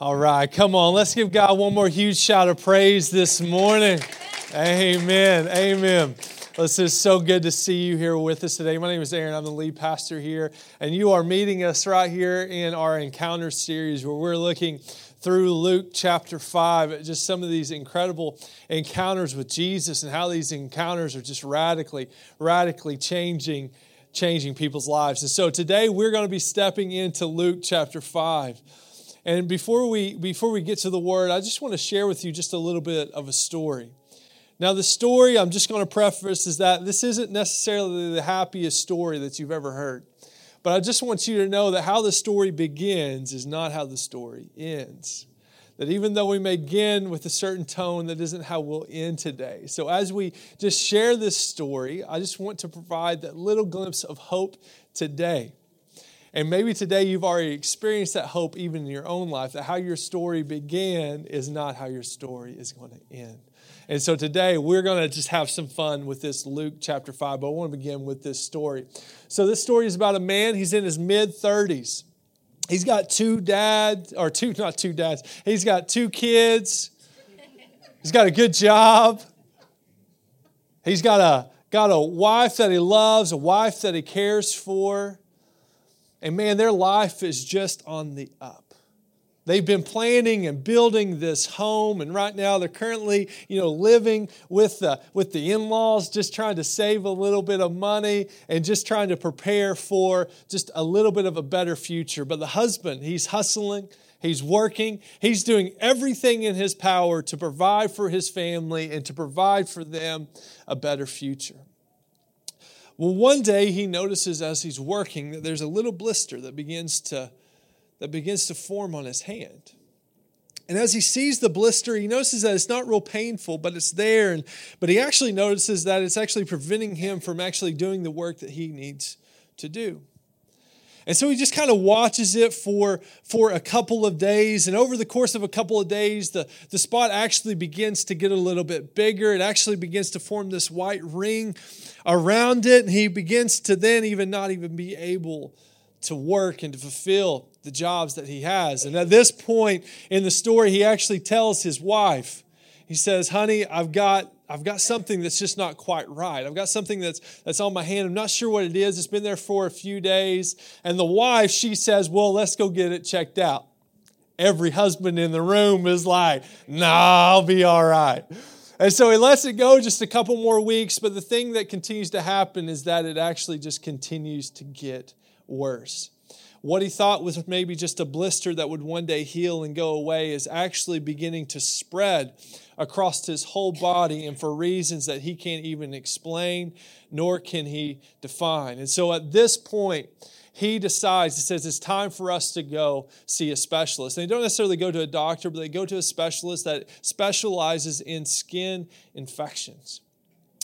All right, come on. Let's give God one more huge shout of praise this morning. Amen. Amen. Listen, it's so good to see you here with us today. My name is Aaron. I'm the lead pastor here, and you are meeting us right here in our Encounter series where we're looking through Luke chapter 5 at just some of these incredible encounters with Jesus and how these encounters are just radically changing people's lives. And so today we're going to be stepping into Luke chapter 5. And before we get to the word, I just want to share with you just a little bit of a story. Now, the story, I'm just going to preface, is that this isn't necessarily the happiest story that you've ever heard. But I just want you to know that how the story begins is not how the story ends. That even though we may begin with a certain tone, that isn't how we'll end today. So as we just share this story, I just want to provide that little glimpse of hope today. And maybe today you've already experienced that hope even in your own life, that how your story began is not how your story is going to end. And so today we're going to just have some fun with this Luke chapter 5, but I want to begin with this story. So this story is about a man. He's in his mid-30s. He's got He's got two kids. He's got a good job. He's got a wife that he loves, a wife that he cares for. And man, their life is just on the up. They've been planning and building this home, and right now they're currently, living with the in-laws, just trying to save a little bit of money and just trying to prepare for just a little bit of a better future. But the husband, he's hustling, he's working, he's doing everything in his power to provide for his family and to provide for them a better future. Well, one day he notices as he's working that there's a little blister that begins to form on his hand. And as he sees the blister, he notices that it's not real painful, but it's there. But he actually notices that it's actually preventing him from actually doing the work that he needs to do. And so he just kind of watches it for a couple of days. And over the course of a couple of days, the spot actually begins to get a little bit bigger. It actually begins to form this white ring around it. And he begins to then not even be able to work and to fulfill the jobs that he has. And at this point in the story, he actually tells his wife, he says, "Honey, I've got something that's just not quite right. I've got something that's on my hand. I'm not sure what it is. It's been there for a few days." And the wife, she says, "Well, let's go get it checked out." Every husband in the room is like, "Nah, I'll be all right." And so he lets it go just a couple more weeks. But the thing that continues to happen is that it actually just continues to get worse. What he thought was maybe just a blister that would one day heal and go away is actually beginning to spread across his whole body, and for reasons that he can't even explain, nor can he define. And so at this point, he decides, he says, it's time for us to go see a specialist. And they don't necessarily go to a doctor, but they go to a specialist that specializes in skin infections.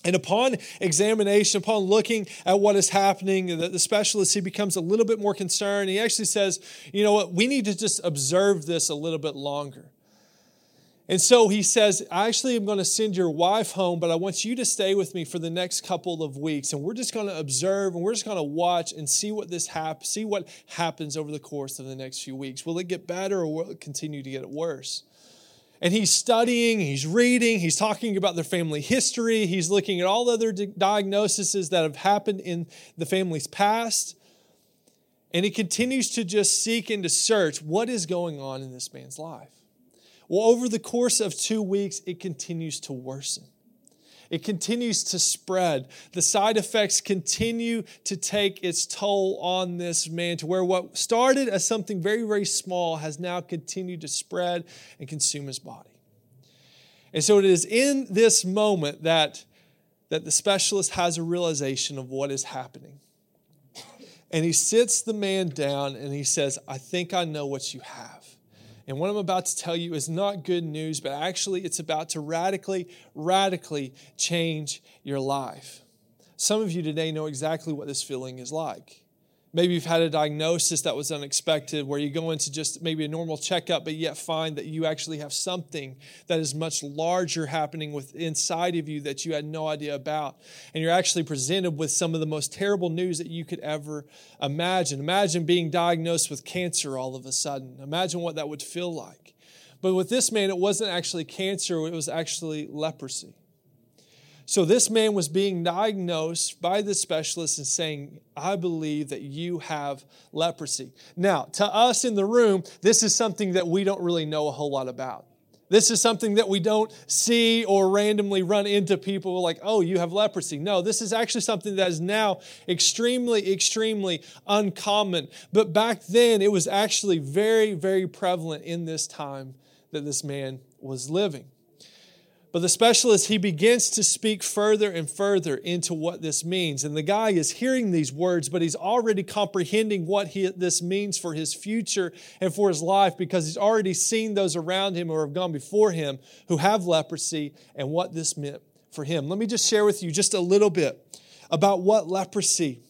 And upon examination, upon looking at what is happening, the specialist, he becomes a little bit more concerned. He actually says, "You know what, we need to just observe this a little bit longer." And so he says, "I actually am going to send your wife home, but I want you to stay with me for the next couple of weeks. And we're just going to observe and we're just going to watch and see what happens over the course of the next few weeks. Will it get better or will it continue to get worse?" And he's studying, he's reading, he's talking about their family history. He's looking at all the other diagnoses that have happened in the family's past. And he continues to just seek and to search what is going on in this man's life. Well, over the course of 2 weeks, it continues to worsen. It continues to spread. The side effects continue to take its toll on this man, to where what started as something very, very small has now continued to spread and consume his body. And so it is in this moment that the specialist has a realization of what is happening. And he sits the man down and he says, "I think I know what you have. And what I'm about to tell you is not good news, but actually it's about to radically change your life." Some of you today know exactly what this feeling is like. Maybe you've had a diagnosis that was unexpected where you go into just maybe a normal checkup, but yet find that you actually have something that is much larger happening inside of you that you had no idea about. And you're actually presented with some of the most terrible news that you could ever imagine. Imagine being diagnosed with cancer all of a sudden. Imagine what that would feel like. But with this man, it wasn't actually cancer. It was actually leprosy. So this man was being diagnosed by the specialist and saying, I believe that you have leprosy. Now, to us in the room, this is something that we don't really know a whole lot about. This is something that we don't see or randomly run into people like, oh, you have leprosy. No, this is actually something that is now extremely, extremely uncommon. But back then, it was actually very, very prevalent in this time that this man was living. But the specialist, he begins to speak further and further into what this means. And the guy is hearing these words, but he's already comprehending what this means for his future and for his life, because he's already seen those around him or have gone before him who have leprosy and what this meant for him. Let me just share with you just a little bit about what leprosy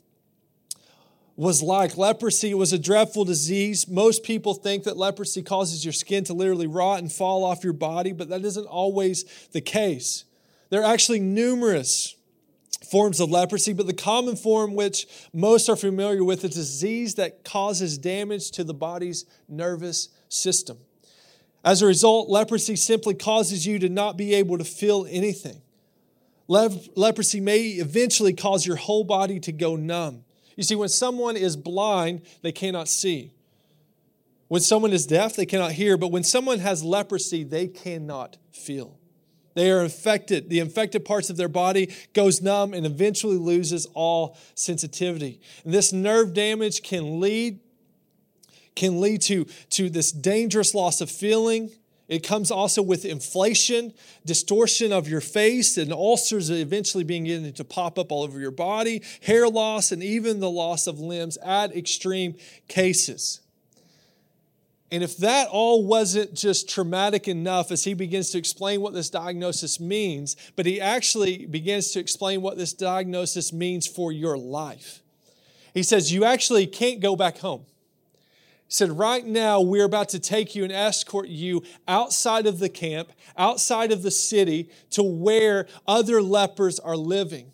was like. Leprosy was a dreadful disease. Most people think that leprosy causes your skin to literally rot and fall off your body, but that isn't always the case. There are actually numerous forms of leprosy, but the common form which most are familiar with is a disease that causes damage to the body's nervous system. As a result, leprosy simply causes you to not be able to feel anything. Leprosy may eventually cause your whole body to go numb. You see, when someone is blind, they cannot see. When someone is deaf, they cannot hear. But when someone has leprosy, they cannot feel. They are infected. The infected parts of their body goes numb and eventually loses all sensitivity. And this nerve damage can lead to this dangerous loss of feeling. It comes also with inflation, distortion of your face, and ulcers eventually beginning to pop up all over your body, hair loss, and even the loss of limbs at extreme cases. And if that all wasn't just traumatic enough, as he begins to explain what this diagnosis means, but he actually begins to explain what this diagnosis means for your life. He says, you actually can't go back home. He said, right now, we're about to take you and escort you outside of the camp, outside of the city, to where other lepers are living.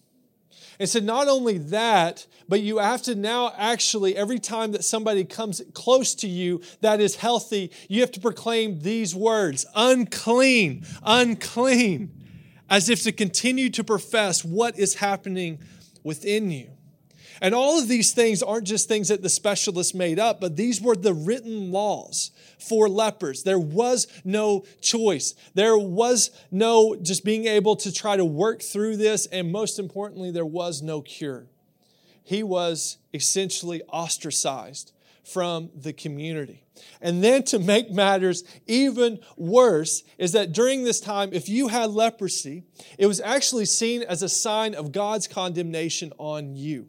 And said, not only that, but you have to now actually, every time that somebody comes close to you that is healthy, you have to proclaim these words, unclean, unclean, as if to continue to profess what is happening within you. And all of these things aren't just things that the specialist made up, but these were the written laws for lepers. There was no choice. There was no just being able to try to work through this. And most importantly, there was no cure. He was essentially ostracized from the community. And then to make matters even worse is that during this time, if you had leprosy, it was actually seen as a sign of God's condemnation on you.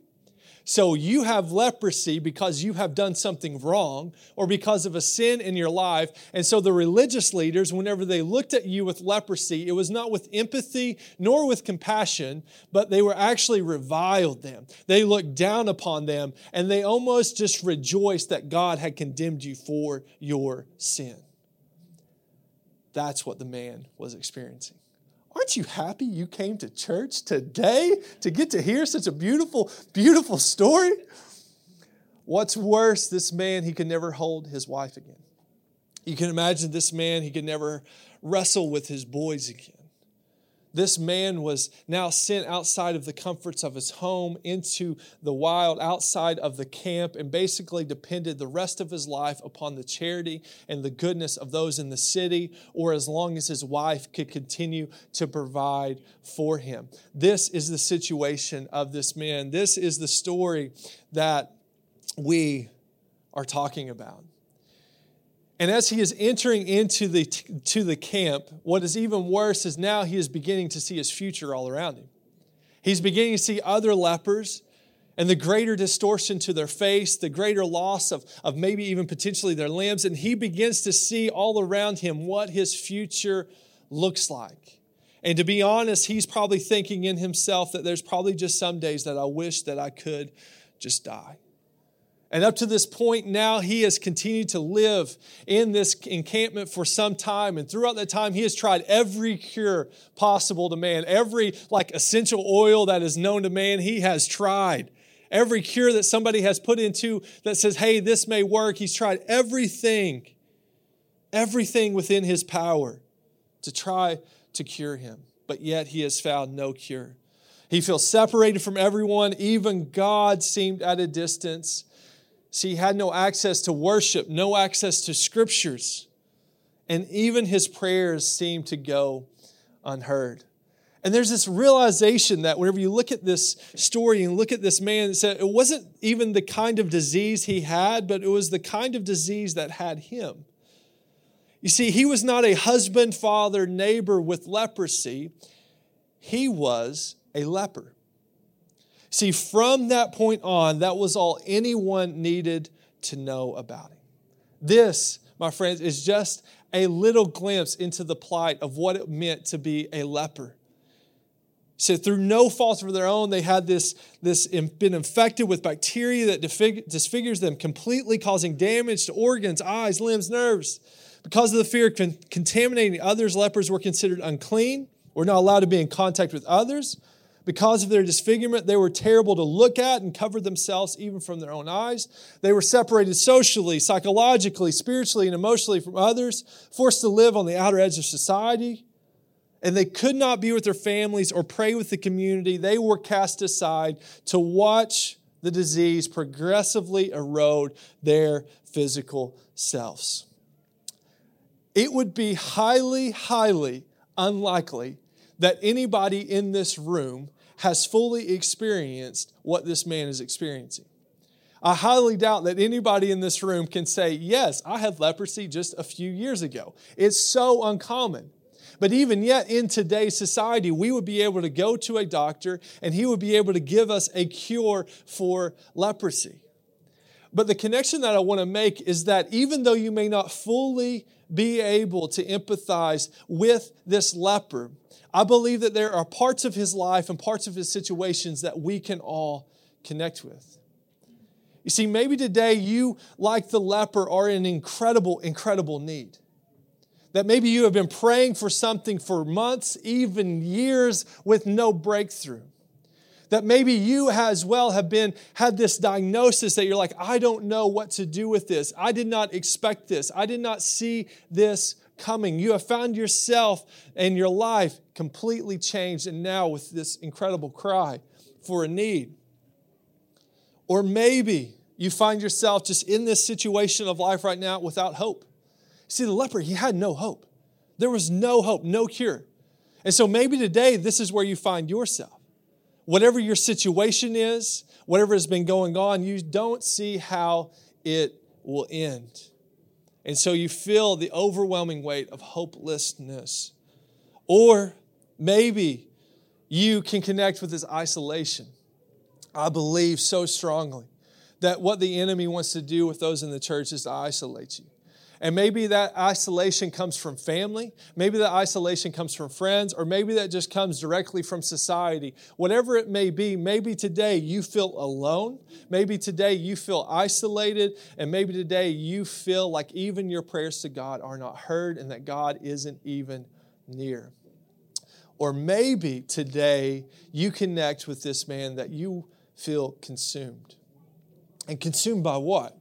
So you have leprosy because you have done something wrong or because of a sin in your life. And so the religious leaders, whenever they looked at you with leprosy, it was not with empathy nor with compassion, but they were actually reviled them. They looked down upon them and they almost just rejoiced that God had condemned you for your sin. That's what the man was experiencing. Aren't you happy you came to church today to get to hear such a beautiful, beautiful story? What's worse, this man, he could never hold his wife again. You can imagine this man, he could never wrestle with his boys again. This man was now sent outside of the comforts of his home into the wild, outside of the camp, and basically depended the rest of his life upon the charity and the goodness of those in the city, or as long as his wife could continue to provide for him. This is the situation of this man. This is the story that we are talking about. And as he is entering into the camp, what is even worse is now he is beginning to see his future all around him. He's beginning to see other lepers and the greater distortion to their face, the greater loss of maybe even potentially their limbs. And he begins to see all around him what his future looks like. And to be honest, he's probably thinking in himself that there's probably just some days that I wish that I could just die. And up to this point now, he has continued to live in this encampment for some time. And throughout that time, he has tried every cure possible to man. Every essential oil that is known to man, he has tried. Every cure that somebody has put into that says, hey, this may work. He's tried everything within his power to try to cure him. But yet he has found no cure. He feels separated from everyone. Even God seemed at a distance. See, he had no access to worship, no access to scriptures. And even his prayers seemed to go unheard. And there's this realization that whenever you look at this story and look at this man, it wasn't even the kind of disease he had, but it was the kind of disease that had him. You see, he was not a husband, father, neighbor with leprosy. He was a leper. See, from that point on, that was all anyone needed to know about him. This, my friends, is just a little glimpse into the plight of what it meant to be a leper. So through no fault of their own, they had this been infected with bacteria that disfigures them completely, causing damage to organs, eyes, limbs, nerves. Because of the fear of contaminating others, lepers were considered unclean, were not allowed to be in contact with others. Because of their disfigurement, they were terrible to look at and covered themselves even from their own eyes. They were separated socially, psychologically, spiritually, and emotionally from others, forced to live on the outer edge of society. And they could not be with their families or pray with the community. They were cast aside to watch the disease progressively erode their physical selves. It would be highly, highly unlikely that anybody in this room has fully experienced what this man is experiencing. I highly doubt that anybody in this room can say, yes, I had leprosy just a few years ago. It's so uncommon. But even yet in today's society, we would be able to go to a doctor and he would be able to give us a cure for leprosy. But the connection that I want to make is that even though you may not fully be able to empathize with this leper, I believe that there are parts of his life and parts of his situations that we can all connect with. You see, maybe today you, like the leper, are in incredible, incredible need. That maybe you have been praying for something for months, even years, with no breakthrough. That maybe you as well had this diagnosis that you're like, I don't know what to do with this. I did not expect this. I did not see this coming. You have found yourself and your life completely changed, and now with this incredible cry for a need. Or maybe you find yourself just in this situation of life right now without hope. See, the leper, he had no hope. There was no hope, no cure. And so maybe today this is where you find yourself. Whatever your situation is, whatever has been going on, you don't see how it will end. And so you feel the overwhelming weight of hopelessness. Or maybe you can connect with this isolation. I believe so strongly that what the enemy wants to do with those in the church is to isolate you. And maybe that isolation comes from family. Maybe that isolation comes from friends. Or maybe that just comes directly from society. Whatever it may be, maybe today you feel alone. Maybe today you feel isolated. And maybe today you feel like even your prayers to God are not heard and that God isn't even near. Or maybe today you connect with this man that you feel consumed. And consumed by what?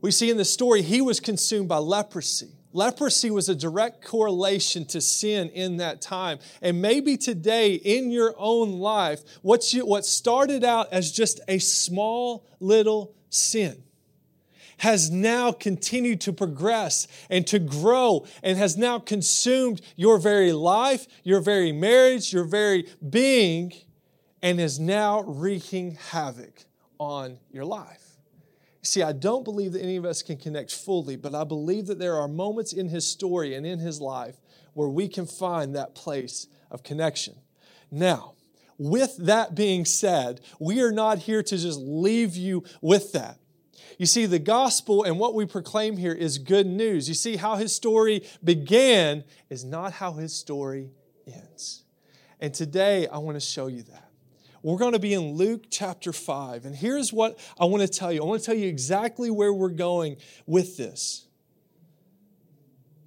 We see in the story, he was consumed by leprosy. Leprosy was a direct correlation to sin in that time. And maybe today in your own life, what started out as just a small little sin has now continued to progress and to grow and has now consumed your very life, your very marriage, your very being, and is now wreaking havoc on your life. See, I don't believe that any of us can connect fully, but I believe that there are moments in his story and in his life where we can find that place of connection. Now, with that being said, we are not here to just leave you with that. You see, the gospel and what we proclaim here is good news. You see, how his story began is not how his story ends. And today, I want to show you that. We're going to be in Luke chapter 5. And here's what I want to tell you. I want to tell you exactly where we're going with this.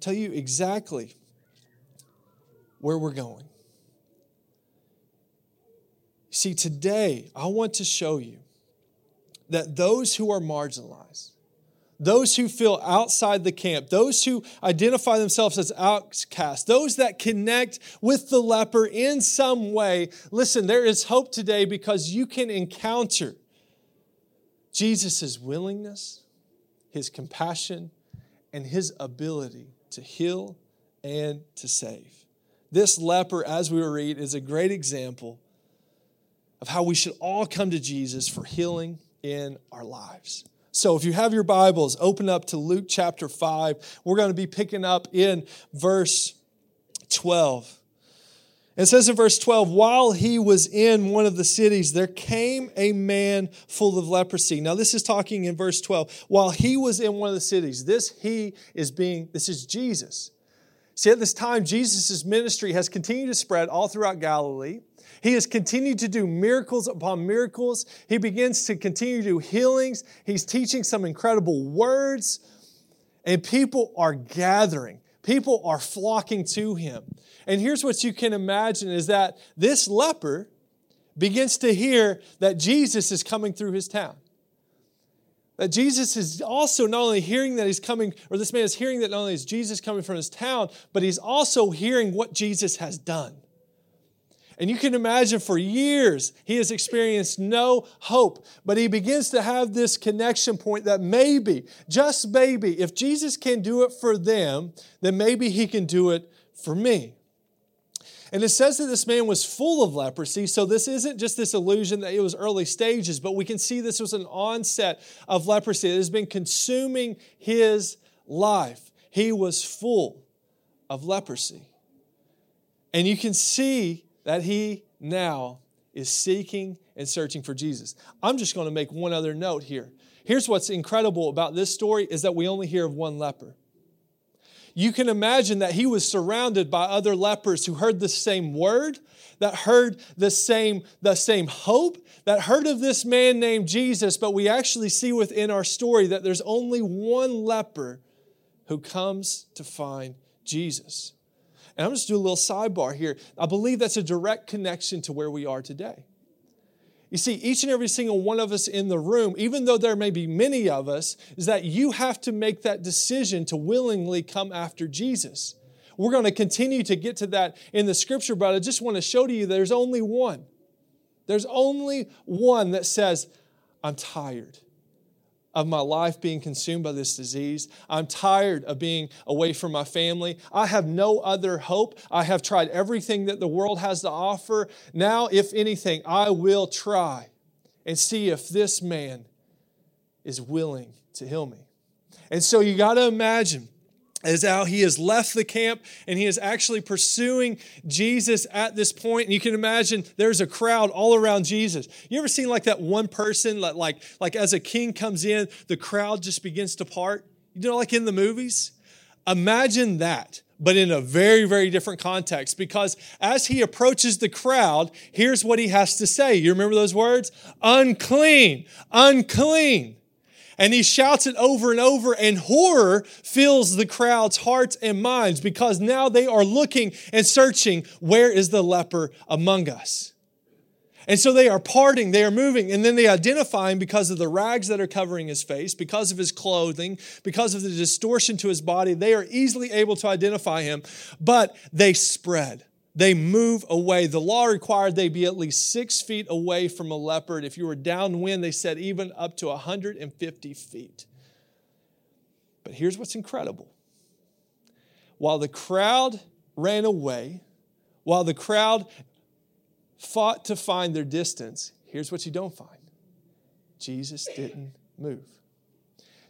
Tell you exactly where we're going. See, today I want to show you that those who are marginalized, those who feel outside the camp, those who identify themselves as outcasts, those that connect with the leper in some way, listen, there is hope today because you can encounter Jesus' willingness, His compassion, and His ability to heal and to save. This leper, as we read, is a great example of how we should all come to Jesus for healing in our lives. So if you have your Bibles, open up to Luke chapter 5. We're going to be picking up in verse 12. It says in verse 12, while he was in one of the cities, there came a man full of leprosy. Now this is talking in verse 12. While he was in one of the cities, this is Jesus. See, at this time, Jesus' ministry has continued to spread all throughout Galilee. He has continued to do miracles upon miracles. He begins to continue to do healings. He's teaching some incredible words. And people are gathering. People are flocking to him. And here's what you can imagine is that this leper begins to hear that Jesus is coming through his town. That Jesus is also not only hearing that he's coming, or this man is hearing that not only is Jesus coming from his town, but he's also hearing what Jesus has done. And you can imagine for years he has experienced no hope, but he begins to have this connection point that maybe, just maybe, if Jesus can do it for them, then maybe he can do it for me. And it says that this man was full of leprosy, so this isn't just this illusion that it was early stages, but we can see this was an onset of leprosy. It has been consuming his life. He was full of leprosy. And you can see that he now is seeking and searching for Jesus. I'm just going to make one other note here. Here's what's incredible about this story is that we only hear of one leper. You can imagine that he was surrounded by other lepers who heard the same word, that heard the same hope, that heard of this man named Jesus, but we actually see within our story that there's only one leper who comes to find Jesus. And I'm just doing a little sidebar here. I believe that's a direct connection to where we are today. You see, each and every single one of us in the room, even though there may be many of us, is that you have to make that decision to willingly come after Jesus. We're going to continue to get to that in the scripture, but I just want to show to you there's only one. There's only one that says, I'm tired of my life being consumed by this disease. I'm tired of being away from my family. I have no other hope. I have tried everything that the world has to offer. Now, if anything, I will try and see if this man is willing to heal me. And so you got to imagine as how he has left the camp and he is actually pursuing Jesus at this point. And you can imagine there's a crowd all around Jesus. You ever seen like that one person, like as a king comes in, the crowd just begins to part? You know, like in the movies? Imagine that, but in a very, very different context. Because as he approaches the crowd, here's what he has to say. You remember those words? Unclean, unclean. And he shouts it over and over, and horror fills the crowd's hearts and minds because now they are looking and searching, where is the leper among us? And so they are parting, they are moving, and then they identify him because of the rags that are covering his face, because of his clothing, because of the distortion to his body. They are easily able to identify him, but they spread. They move away. The law required they be at least 6 feet away from a leper. If you were downwind, they said even up to 150 feet. But here's what's incredible. While the crowd ran away, while the crowd fought to find their distance, here's what you don't find. Jesus didn't move.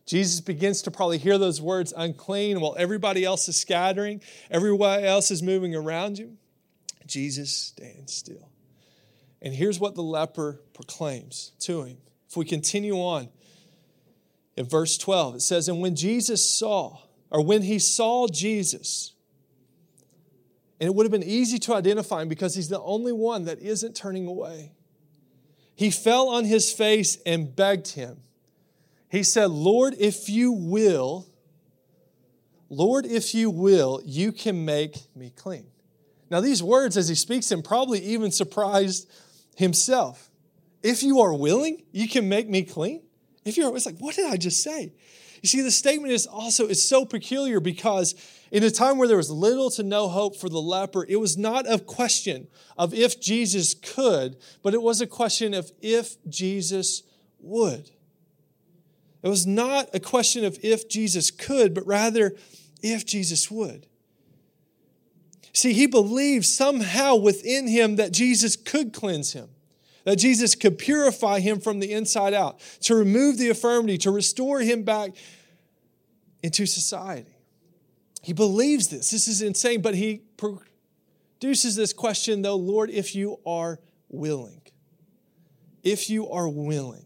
Jesus begins to probably hear those words unclean while everybody else is scattering, everybody else is moving around you. Jesus stands still. And here's what the leper proclaims to him. If we continue on in verse 12, it says, and when he saw Jesus, and it would have been easy to identify him because he's the only one that isn't turning away. He fell on his face and begged him. He said, Lord, if you will, you can make me clean. Now these words, as he speaks them, probably even surprised himself. If you are willing, you can make me clean. It's like, what did I just say? You see, the statement is so peculiar because in a time where there was little to no hope for the leper, it was not a question of if Jesus could, but it was a question of if Jesus would. It was not a question of if Jesus could, but rather if Jesus would. See, he believed somehow within him that Jesus could cleanse him, that Jesus could purify him from the inside out, to remove the infirmity, to restore him back into society. He believes this. This is insane, but he produces this question, though, Lord, if you are willing, if you are willing.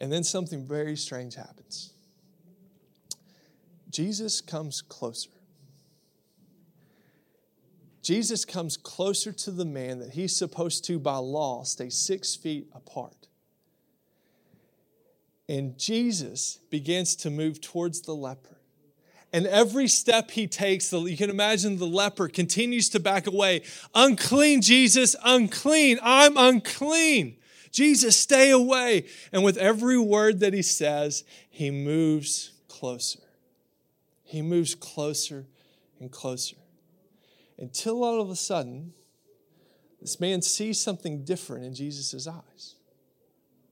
And then something very strange happens. Jesus comes closer. Jesus comes closer to the man that he's supposed to, by law, stay 6 feet apart. And Jesus begins to move towards the leper. And every step he takes, you can imagine the leper continues to back away. Unclean, Jesus, unclean. I'm unclean. Jesus, stay away. And with every word that he says, he moves closer. He moves closer and closer. Until all of a sudden, this man sees something different in Jesus' eyes.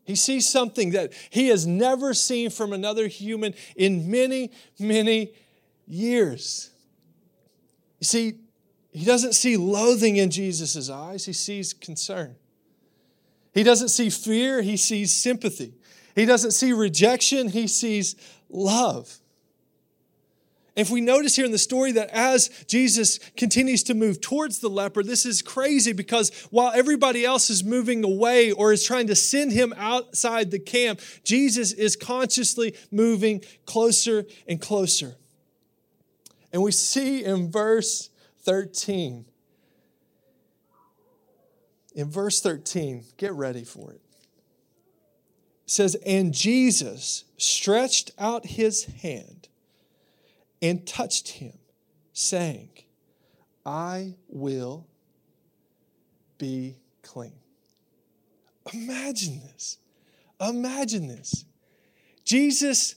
He sees something that he has never seen from another human in many, many years. You see, he doesn't see loathing in Jesus' eyes. He sees concern. He doesn't see fear, he sees sympathy. He doesn't see rejection, he sees love. And if we notice here in the story that as Jesus continues to move towards the leper, this is crazy because while everybody else is moving away or is trying to send him outside the camp, Jesus is consciously moving closer and closer. And we see in verse 13, get ready for it. It says, and Jesus stretched out his hand and touched him, saying, I will be clean. Imagine this. Jesus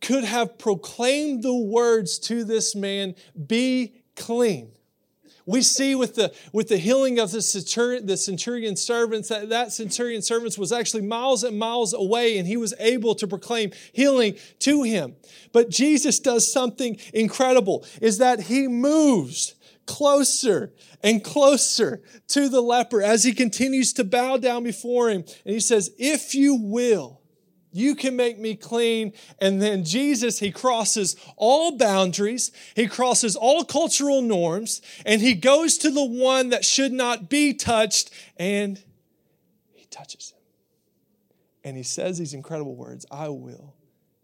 could have proclaimed the words to this man, be clean. We see with the healing of the centurion's servants that centurion's servant was actually miles and miles away, and he was able to proclaim healing to him. But Jesus does something incredible, is that he moves closer and closer to the leper as he continues to bow down before him. And he says, if you will, you can make me clean. And then Jesus, he crosses all boundaries. He crosses all cultural norms. And he goes to the one that should not be touched. And he touches him. And he says these incredible words, I will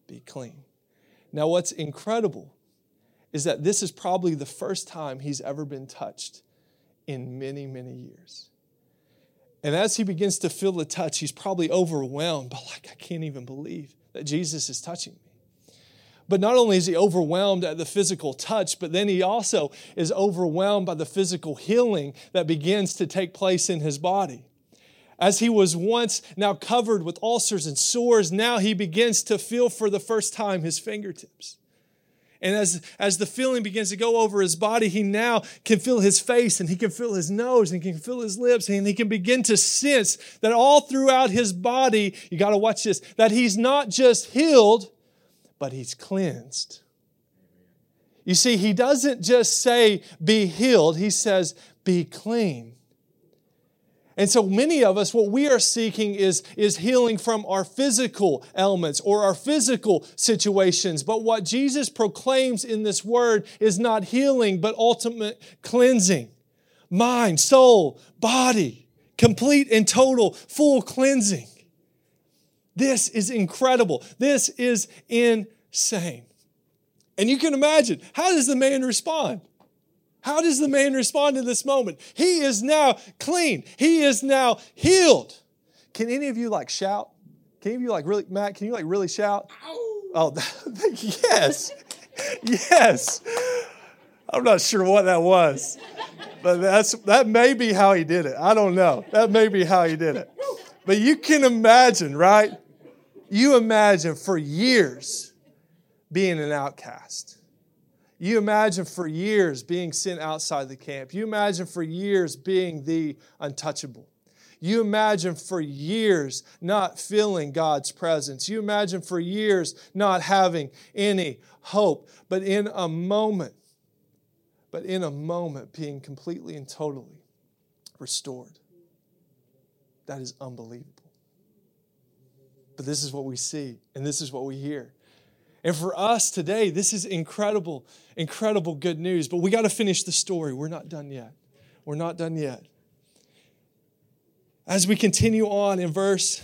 be clean. Now what's incredible is that this is probably the first time he's ever been touched in many, many years. And as he begins to feel the touch, he's probably overwhelmed. But I can't even believe that Jesus is touching me. But not only is he overwhelmed at the physical touch, but then he also is overwhelmed by the physical healing that begins to take place in his body. As he was once now covered with ulcers and sores, now he begins to feel for the first time his fingertips. And as the feeling begins to go over his body, he now can feel his face, and he can feel his nose, and he can feel his lips, and he can begin to sense that all throughout his body, you got to watch this, that he's not just healed, but he's cleansed. You see, he doesn't just say, be healed. He says, be clean. And so many of us, what we are seeking is healing from our physical ailments or our physical situations. But what Jesus proclaims in this word is not healing, but ultimate cleansing. Mind, soul, body, complete and total, full cleansing. This is incredible. This is insane. And you can imagine, how does the man respond? How does the man respond in this moment? He is now clean. He is now healed. Can any of you shout? Can any of you really, Matt, can you really shout? Ow. Oh, yes. Yes. I'm not sure what that was. But that may be how he did it. I don't know. That may be how he did it. But you can imagine, right? You imagine for years being an outcast. You imagine for years being sent outside the camp. You imagine for years being the untouchable. You imagine for years not feeling God's presence. You imagine for years not having any hope. But in a moment, being completely and totally restored. That is unbelievable. But this is what we see, and this is what we hear. And for us today, this is incredible, incredible good news. But we got to finish the story. We're not done yet. We're not done yet. As we continue on in verse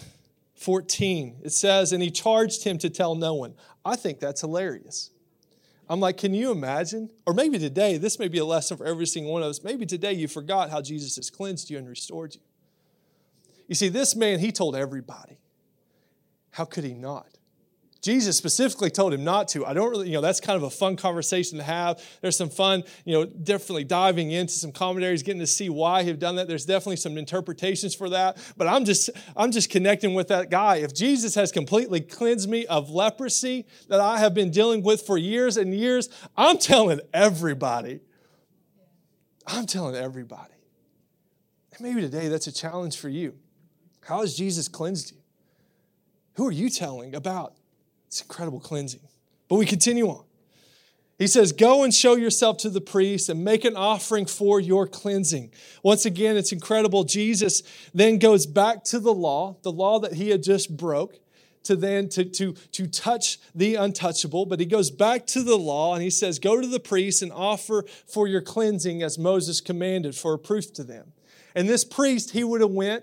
14, it says, and he charged him to tell no one. I think that's hilarious. I'm like, can you imagine? Or maybe today, this may be a lesson for every single one of us. Maybe today you forgot how Jesus has cleansed you and restored you. You see, this man, he told everybody. How could he not? Jesus specifically told him not to. I don't really, that's kind of a fun conversation to have. There's some fun, definitely diving into some commentaries, getting to see why he'd done that. There's definitely some interpretations for that. But I'm just connecting with that guy. If Jesus has completely cleansed me of leprosy that I have been dealing with for years and years, I'm telling everybody. I'm telling everybody. And maybe today that's a challenge for you. How has Jesus cleansed you? Who are you telling about? It's incredible cleansing. But we continue on. He says, go and show yourself to the priest and make an offering for your cleansing. Once again, it's incredible. Jesus then goes back to the law that he had just broke, to touch the untouchable. But he goes back to the law and he says, go to the priest and offer for your cleansing as Moses commanded for a proof to them. And this priest, he would have went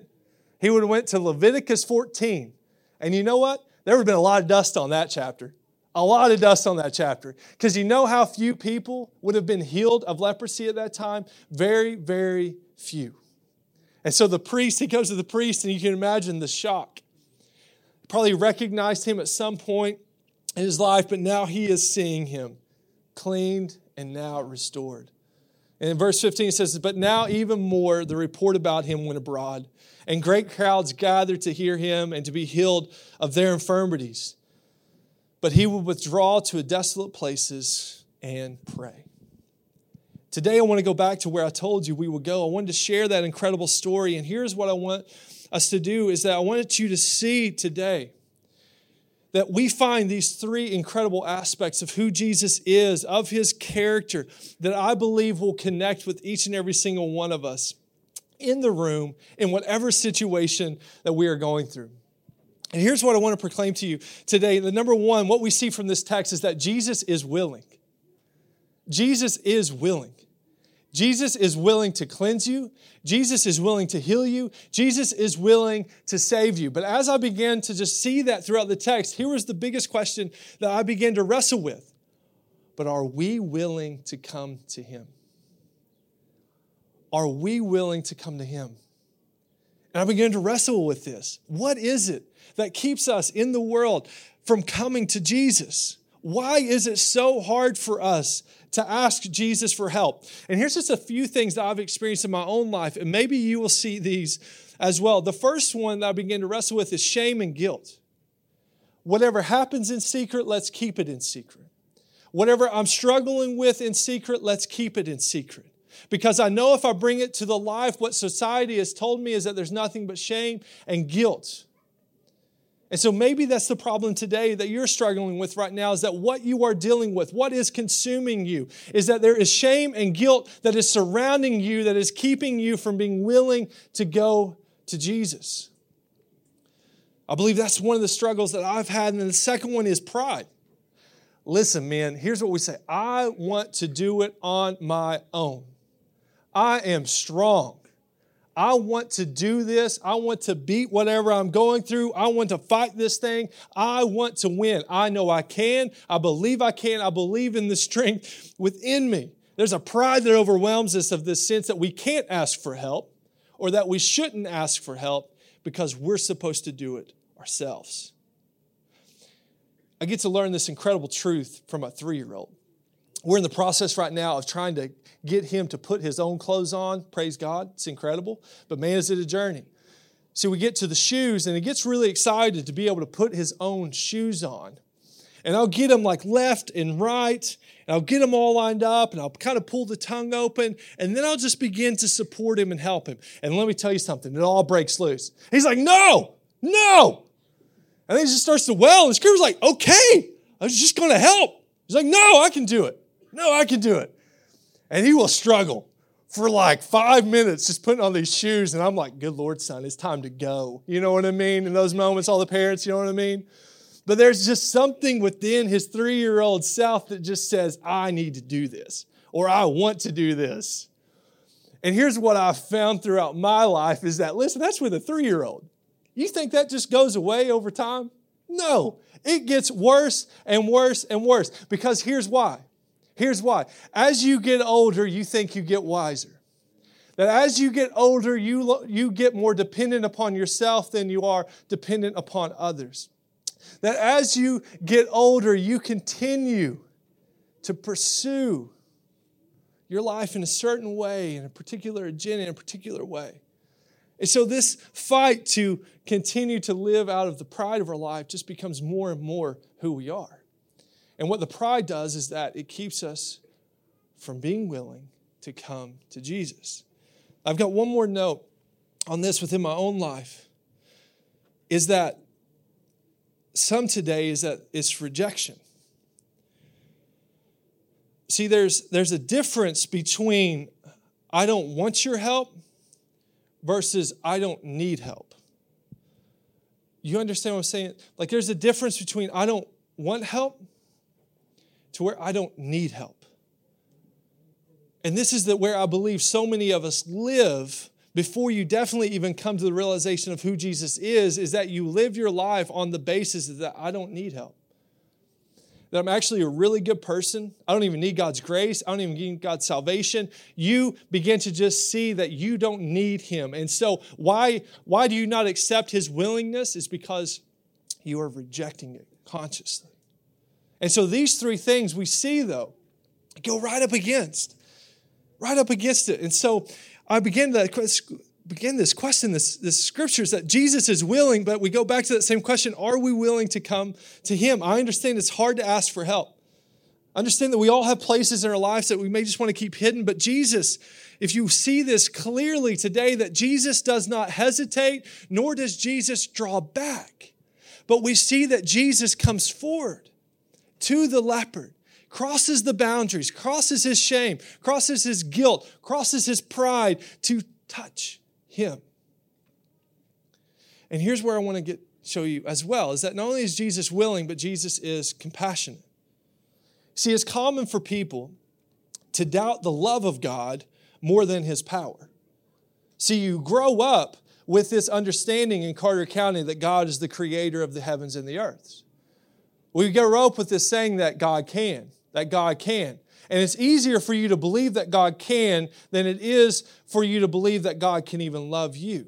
to Leviticus 14. And you know what? There would have been a lot of dust on that chapter. A lot of dust on that chapter. Because you know how few people would have been healed of leprosy at that time? Very, very few. And so the priest, he goes to the priest, and you can imagine the shock. Probably recognized him at some point in his life, but now he is seeing him cleaned and now restored. And in verse 15 it says, but now even more the report about him went abroad, and great crowds gathered to hear him and to be healed of their infirmities. But he would withdraw to desolate places and pray. Today I want to go back to where I told you we would go. I wanted to share that incredible story. And here's what I want us to do is that I wanted you to see today that we find these three incredible aspects of who Jesus is, of his character, that I believe will connect with each and every single one of us in the room, in whatever situation that we are going through. And here's what I want to proclaim to you today. The number one, what we see from this text is that Jesus is willing. Jesus is willing. Jesus is willing to cleanse you. Jesus is willing to heal you. Jesus is willing to save you. But as I began to just see that throughout the text, here was the biggest question that I began to wrestle with. But are we willing to come to him? Are we willing to come to him? And I began to wrestle with this. What is it that keeps us in the world from coming to Jesus? Why is it so hard for us to ask Jesus for help? And here's just a few things that I've experienced in my own life, and maybe you will see these as well. The first one that I began to wrestle with is shame and guilt. Whatever happens in secret, let's keep it in secret. Whatever I'm struggling with in secret, let's keep it in secret. Because I know if I bring it to the life, what society has told me is that there's nothing but shame and guilt. And so maybe that's the problem today that you're struggling with right now is that what you are dealing with, what is consuming you, is that there is shame and guilt that is surrounding you, that is keeping you from being willing to go to Jesus. I believe that's one of the struggles that I've had. And then the second one is pride. Listen, man, here's what we say. I want to do it on my own. I am strong. I want to do this. I want to beat whatever I'm going through. I want to fight this thing. I want to win. I know I can. I believe in the strength within me. There's a pride that overwhelms us of this sense that we can't ask for help or that we shouldn't ask for help because we're supposed to do it ourselves. I get to learn this incredible truth from a 3-year-old. We're in the process right now of trying to get him to put his own clothes on. Praise God. It's incredible. But man, is it a journey. So we get to the shoes, and he gets really excited to be able to put his own shoes on. And I'll get him like left and right, and I'll get him all lined up, and I'll kind of pull the tongue open, and then I'll just begin to support him and help him. And let me tell you something, it all breaks loose. He's like, no. And then he just starts to wail. And Scripture's like, okay, I was just going to help. He's like, no, I can do it. And he will struggle for like 5 minutes just putting on these shoes. And I'm like, good Lord, son, it's time to go. You know what I mean? In those moments, all the parents, you know what I mean? But there's just something within his 3-year-old self that just says, I need to do this, or I want to do this. And here's what I've found throughout my life is that, listen, that's with a 3-year-old. You think that just goes away over time? No, it gets worse and worse and worse, because here's why. As you get older, you think you get wiser. That as you get older, you get more dependent upon yourself than you are dependent upon others. That as you get older, you continue to pursue your life in a certain way, in a particular agenda, in a particular way. And so this fight to continue to live out of the pride of our life just becomes more and more who we are. And what the pride does is that it keeps us from being willing to come to Jesus. I've got one more note on this within my own life, is that some today is that it's rejection. See, there's a difference between I don't want your help versus I don't need help. You understand what I'm saying? Like there's a difference between I don't want help to where I don't need help. And this is where I believe so many of us live before you definitely even come to the realization of who Jesus is that you live your life on the basis that I don't need help. That I'm actually a really good person. I don't even need God's grace. I don't even need God's salvation. You begin to just see that you don't need Him. And so why do you not accept His willingness? It's because you are rejecting it consciously. And so these three things we see, though, go right up against it. And so I begin this question, this scripture is that Jesus is willing, but we go back to that same question. Are we willing to come to Him? I understand it's hard to ask for help. I understand that we all have places in our lives that we may just want to keep hidden, but Jesus, if you see this clearly today, that Jesus does not hesitate, nor does Jesus draw back. But we see that Jesus comes forward to the leopard, crosses the boundaries, crosses his shame, crosses his guilt, crosses his pride to touch Him. And here's where I want to show you as well, is that not only is Jesus willing, but Jesus is compassionate. See, it's common for people to doubt the love of God more than His power. See, you grow up with this understanding in Carter County that God is the creator of the heavens and the earth. We grow up with this saying that God can. And it's easier for you to believe that God can than it is for you to believe that God can even love you.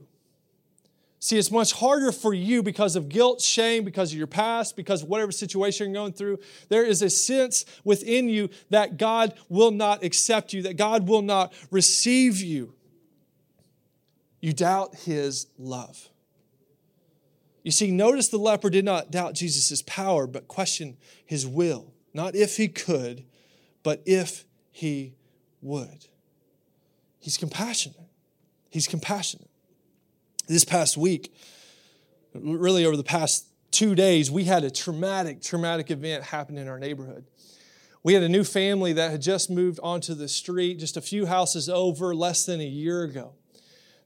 See, it's much harder for you because of guilt, shame, because of your past, because of whatever situation you're going through. There is a sense within you that God will not accept you, that God will not receive you. You doubt His love. You see, notice the leper did not doubt Jesus' power, but questioned His will. Not if He could, but if He would. He's compassionate. This past week, really over the past 2 days, we had a traumatic event happen in our neighborhood. We had a new family that had just moved onto the street just a few houses over less than a year ago.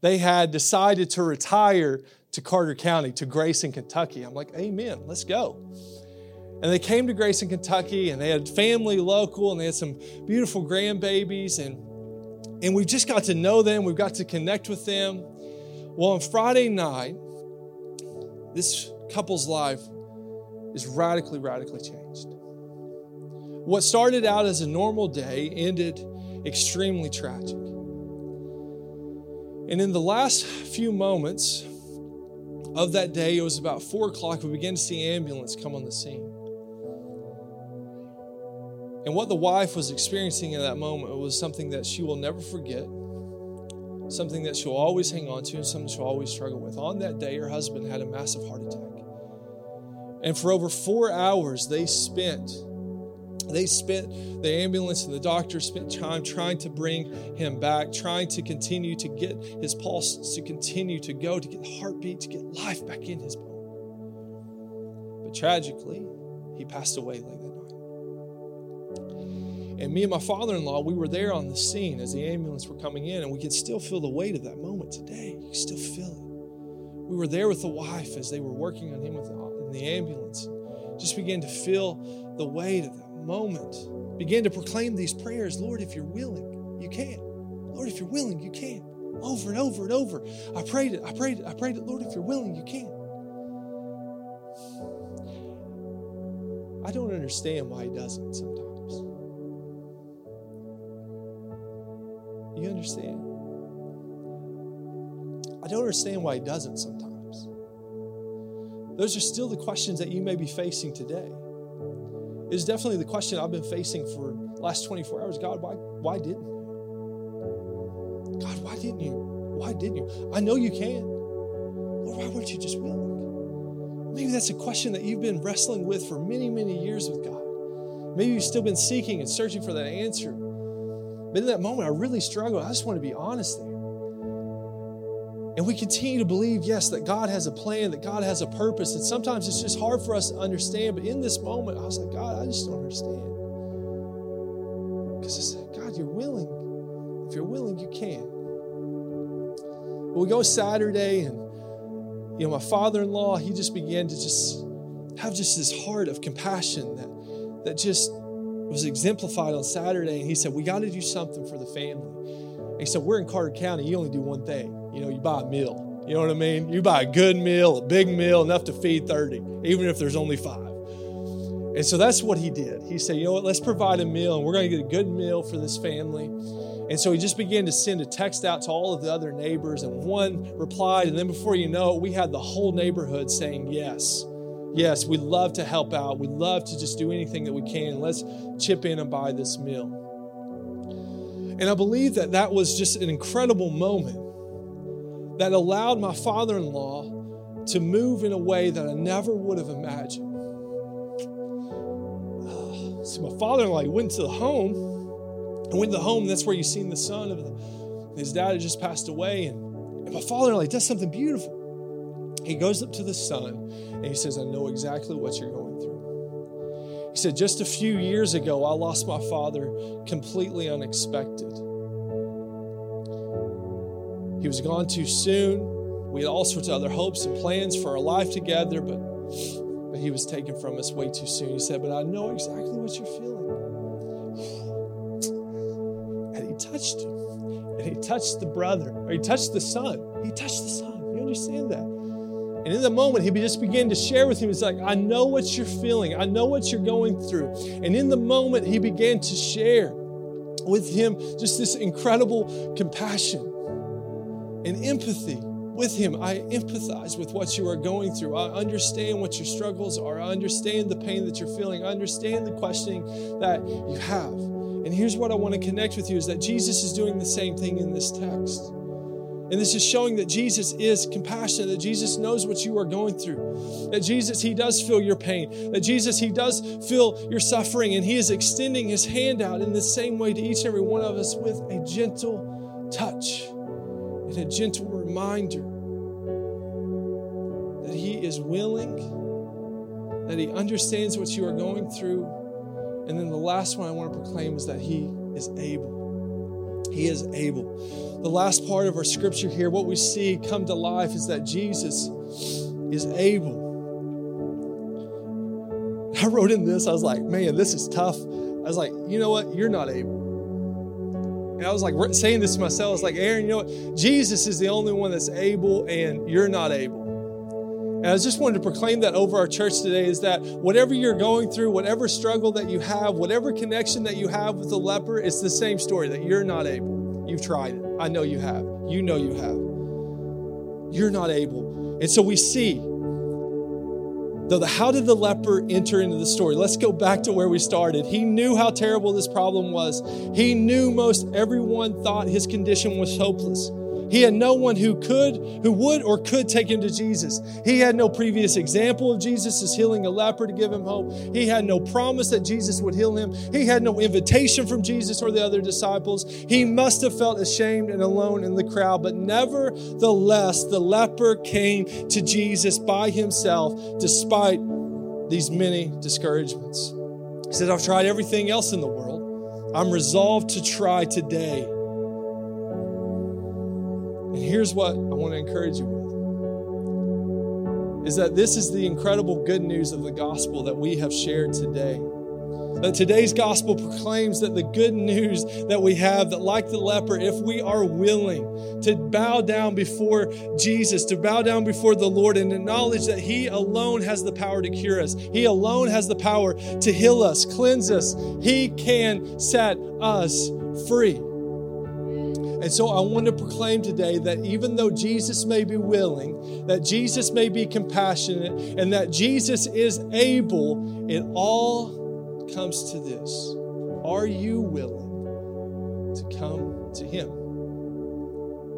They had decided to retire to Carter County, to Grayson, Kentucky. I'm like, amen, let's go. And they came to Grayson, Kentucky, and they had family local, and they had some beautiful grandbabies, and we just got to know them. We've got to connect with them. Well, on Friday night, this couple's life is radically changed. What started out as a normal day ended extremely tragic. And in the last few moments of that day, it was about 4 o'clock, we began to see an ambulance come on the scene. And what the wife was experiencing in that moment was something that she will never forget, something that she'll always hang on to, and something she'll always struggle with. On that day, her husband had a massive heart attack. And for over 4 hours, the ambulance and the doctor spent time trying to bring him back, trying to continue to get his pulse, to continue to go, to get the heartbeat, to get life back in his bone. But tragically, he passed away late that night. And me and my father-in-law, we were there on the scene as the ambulance were coming in, and we could still feel the weight of that moment today. You can still feel it. We were there with the wife as they were working on him in the ambulance. Just began to feel the weight of that moment. Begin to proclaim these prayers. Lord, if you're willing, you can. Lord, if you're willing, you can. Over and over and over. I prayed it. Lord, if you're willing, you can. I don't understand why he doesn't sometimes. You understand? I don't understand why he doesn't sometimes. Those are still the questions that you may be facing today. It's definitely the question I've been facing for the last 24 hours. God, why didn't you? God, why didn't you? Why didn't you? I know you can. Lord, why weren't you just willing? Maybe that's a question that you've been wrestling with for many, many years with God. Maybe you've still been seeking and searching for that answer. But in that moment, I really struggled. I just want to be honest there. And we continue to believe, yes, that God has a plan, that God has a purpose. And sometimes it's just hard for us to understand. But in this moment, I was like, God, I just don't understand. Because I said, God, you're willing. If you're willing, you can. But we go Saturday, and my father-in-law, he just began to just have just this heart of compassion that just was exemplified on Saturday. And he said, we got to do something for the family. And he said, we're in Carter County. You only do one thing. You buy a meal. You know what I mean? You buy a good meal, a big meal, enough to feed 30, even if there's only 5. And so that's what he did. He said, let's provide a meal, and we're going to get a good meal for this family. And so he just began to send a text out to all of the other neighbors, and one replied. And then before you know it, we had the whole neighborhood saying, yes, yes, we'd love to help out. We'd love to just do anything that we can. Let's chip in and buy this meal. And I believe that was just an incredible moment that allowed my father-in-law to move in a way that I never would have imagined. So my father-in-law, he went to the home, and that's where you seen the son of his dad had just passed away, and my father-in-law, he does something beautiful. He goes up to the son, and he says, I know exactly what you're going through. He said, just a few years ago, I lost my father completely unexpected. He was gone too soon. We had all sorts of other hopes and plans for our life together, but he was taken from us way too soon. He said, but I know exactly what you're feeling. And he touched him. And he touched the brother, or he touched the son. He touched the son. You understand that? And in the moment, he just began to share with him. He's like, I know what you're feeling. I know what you're going through. And in the moment, he began to share with him just this incredible compassion and empathy with him. I empathize with what you are going through. I understand what your struggles are. I understand the pain that you're feeling. I understand the questioning that you have. And here's what I want to connect with you is that Jesus is doing the same thing in this text. And this is showing that Jesus is compassionate, that Jesus knows what you are going through, that Jesus, he does feel your pain, that Jesus, he does feel your suffering, and he is extending his hand out in the same way to each and every one of us with a gentle touch. And a gentle reminder that he is willing, that he understands what you are going through. And then the last one I want to proclaim is that he is able. He is able. The last part of our scripture here, what we see come to life is that Jesus is able. I wrote in this, I was like, man, this is tough. I was like, you know what? You're not able. And I was like saying this to myself. I was like, Aaron, you know what? Jesus is the only one that's able, and you're not able. And I just wanted to proclaim that over our church today, is that whatever you're going through, whatever struggle that you have, whatever connection that you have with the leper, it's the same story, that you're not able. You've tried it. I know you have. You know you have. You're not able. And so we see, though, how did the leper enter into the story? Let's go back to where we started. He knew how terrible this problem was. He knew most everyone thought his condition was hopeless. He had no one who would or could take him to Jesus. He had no previous example of Jesus as healing a leper to give him hope. He had no promise that Jesus would heal him. He had no invitation from Jesus or the other disciples. He must have felt ashamed and alone in the crowd. But nevertheless, the leper came to Jesus by himself despite these many discouragements. He said, I've tried everything else in the world. I'm resolved to try today. And here's what I want to encourage you with, is that this is the incredible good news of the gospel that we have shared today. That today's gospel proclaims that the good news that we have, that like the leper, if we are willing to bow down before Jesus, to bow down before the Lord and acknowledge that He alone has the power to cure us. He alone has the power to heal us, cleanse us. He can set us free. And so I want to proclaim today that even though Jesus may be willing, that Jesus may be compassionate, and that Jesus is able, it all comes to this. Are you willing to come to Him?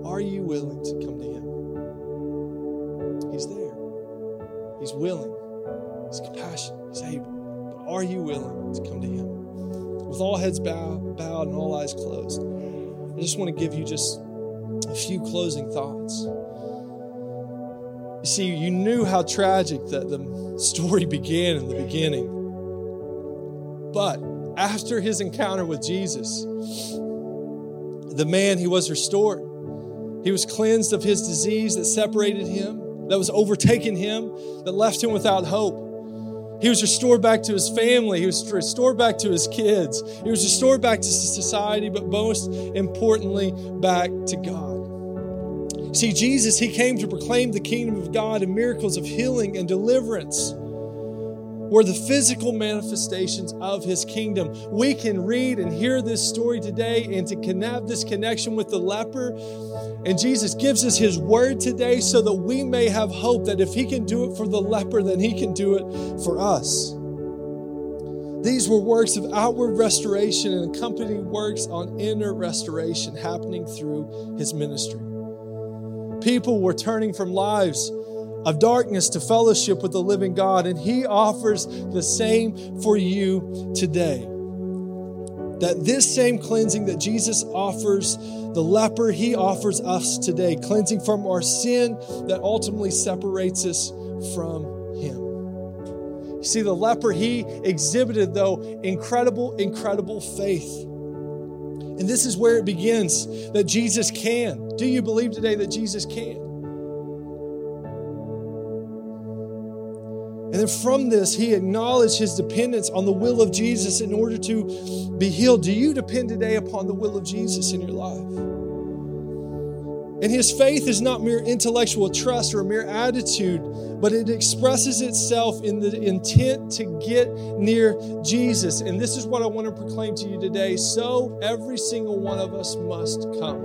Are you willing to come to Him? He's there. He's willing. He's compassionate. He's able. But are you willing to come to Him? With all heads bowed and all eyes closed, I just want to give you just a few closing thoughts. You see, you knew how tragic that the story began in the beginning. But after his encounter with Jesus, the man, he was restored. He was cleansed of his disease that separated him, that was overtaking him, that left him without hope. He was restored back to his family. He was restored back to his kids. He was restored back to society, but most importantly, back to God. See, Jesus, He came to proclaim the kingdom of God and miracles of healing and deliverance were the physical manifestations of His kingdom. We can read and hear this story today and to have this connection with the leper. And Jesus gives us His word today so that we may have hope that if He can do it for the leper, then He can do it for us. These were works of outward restoration and accompanying works on inner restoration happening through His ministry. People were turning from lives of darkness to fellowship with the living God, and He offers the same for you today. That this same cleansing that Jesus offers the leper, He offers us today, cleansing from our sin that ultimately separates us from Him. You see, the leper, he exhibited, though, incredible faith. And this is where it begins, that Jesus can. Do you believe today that Jesus can? And then from this, he acknowledged his dependence on the will of Jesus in order to be healed. Do you depend today upon the will of Jesus in your life? And his faith is not mere intellectual trust or a mere attitude, but it expresses itself in the intent to get near Jesus. And this is what I want to proclaim to you today. So every single one of us must come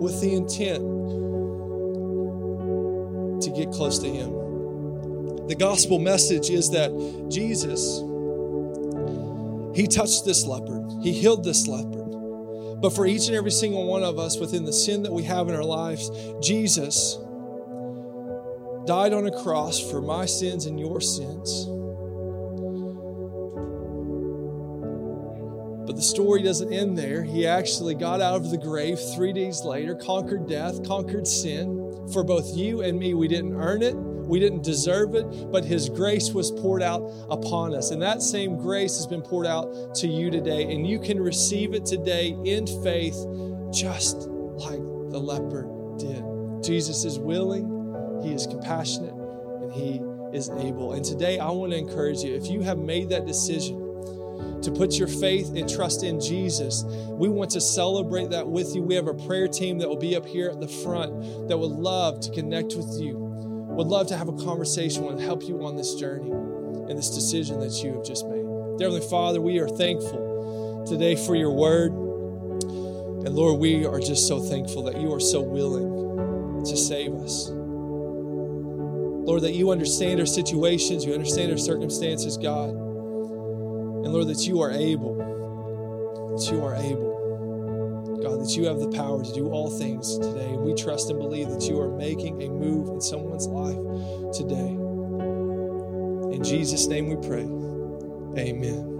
with the intent to get close to Him. The gospel message is that Jesus, He touched this leper. He healed this leper. But for each and every single one of us within the sin that we have in our lives, Jesus died on a cross for my sins and your sins. But the story doesn't end there. He actually got out of the grave 3 days later, conquered death, conquered sin. For both you and me, we didn't earn it. We didn't deserve it, but His grace was poured out upon us. And that same grace has been poured out to you today. And you can receive it today in faith, just like the leper did. Jesus is willing, He is compassionate, and He is able. And today I want to encourage you, if you have made that decision to put your faith and trust in Jesus, we want to celebrate that with you. We have a prayer team that will be up here at the front that would love to connect with you. would love to have a conversation with, help you on this journey and this decision that you have just made. Dear Heavenly Father, we are thankful today for your word. And Lord, we are just so thankful that you are so willing to save us. Lord, that you understand our situations, you understand our circumstances, God. And Lord, that you are able, God, that you have the power to do all things today. And we trust and believe that you are making a move in someone's life today. In Jesus' name we pray. Amen.